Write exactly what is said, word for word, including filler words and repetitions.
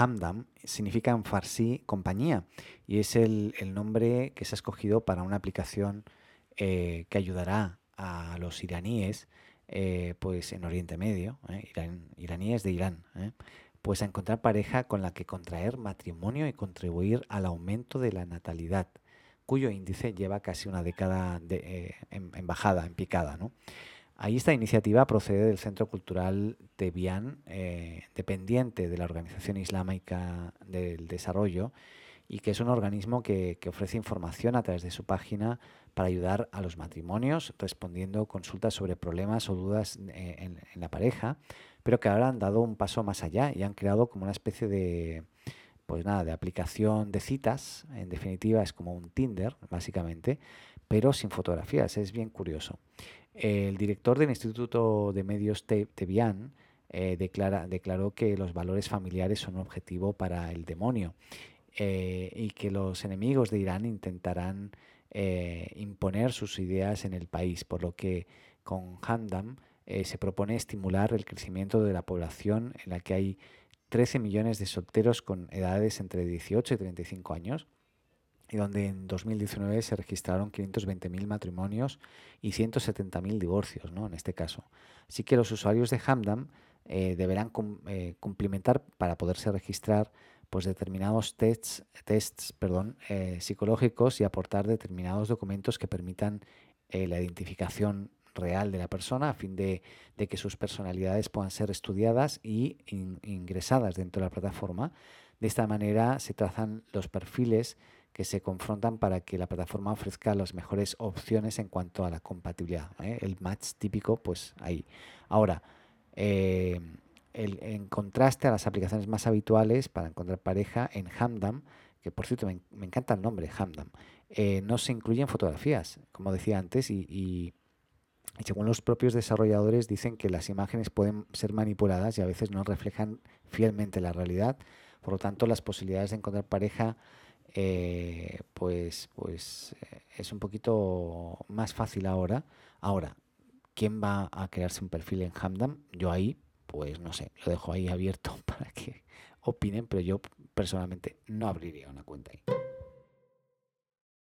Hamdam significa en farsi compañía y es el, el nombre que se ha escogido para una aplicación eh, que ayudará a los iraníes eh, pues en Oriente Medio, eh, Irán, iraníes de Irán, eh, pues a encontrar pareja con la que contraer matrimonio y contribuir al aumento de la natalidad, cuyo índice lleva casi una década de, eh, en, en bajada, en picada, ¿no? Ahí esta iniciativa procede del Centro Cultural Tebian, eh, dependiente de la Organización Islámica del Desarrollo, y que es un organismo que, que ofrece información a través de su página para ayudar a los matrimonios, respondiendo consultas sobre problemas o dudas eh, en, en la pareja, pero que ahora han dado un paso más allá y han creado como una especie de, pues nada, de aplicación de citas. En definitiva, es como un Tinder, básicamente, pero sin fotografías. Es bien curioso. El director del Instituto de Medios Tebian eh, declara, declaró que los valores familiares son un objetivo para el demonio eh, y que los enemigos de Irán intentarán eh, imponer sus ideas en el país, por lo que con Hamdam eh, se propone estimular el crecimiento de la población, en la que hay trece millones de solteros con edades entre dieciocho y treinta y cinco años. Y donde en dos mil diecinueve se registraron quinientos veinte mil matrimonios y ciento setenta mil divorcios, ¿no? En este caso. Así que los usuarios de Hamdam eh, deberán cum- eh, cumplimentar para poderse registrar pues, determinados tests, tests perdón, eh, psicológicos y aportar determinados documentos que permitan eh, la identificación real de la persona a fin de, de que sus personalidades puedan ser estudiadas y in- ingresadas dentro de la plataforma. De esta manera se trazan los perfiles que se confrontan para que la plataforma ofrezca las mejores opciones en cuanto a la compatibilidad, ¿eh? El match típico, pues ahí. Ahora, eh, el, en contraste a las aplicaciones más habituales para encontrar pareja, en Hamdam, que por cierto me, me encanta el nombre, Hamdam, eh, no se incluyen fotografías, como decía antes, y, y, y según los propios desarrolladores dicen que las imágenes pueden ser manipuladas y a veces no reflejan fielmente la realidad, por lo tanto las posibilidades de encontrar pareja Eh, pues pues eh, es un poquito más fácil ahora. Ahora, ¿quién va a crearse un perfil en Hamdam? Yo ahí, pues no sé, lo dejo ahí abierto para que opinen, pero yo personalmente no abriría una cuenta ahí.